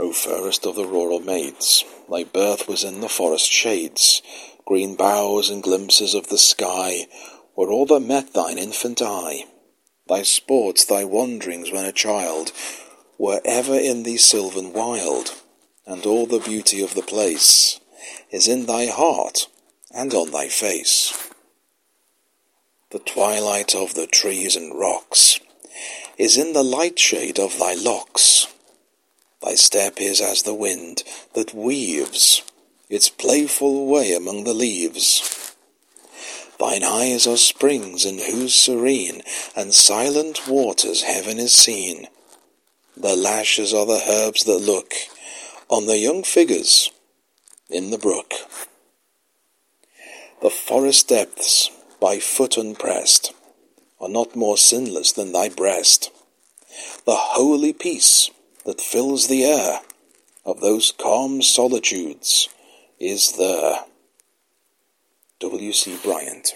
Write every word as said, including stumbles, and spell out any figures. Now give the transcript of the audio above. O fairest of the rural maids, thy birth was in the forest shades, green boughs and glimpses of the sky were all that met thine infant eye. Thy sports, thy wanderings when a child, were ever in thee sylvan wild, and all the beauty of the place is in thy heart and on thy face. The twilight of the trees and rocks is in the light shade of thy locks. Thy step is as the wind that weaves its playful way among the leaves. Thine eyes are springs in whose serene and silent waters heaven is seen. The lashes are the herbs that look on the young figures in the brook. The forest depths, by foot unpressed, are not more sinless than thy breast. The holy peace that fills the air of those calm solitudes is there. W. C. Bryant.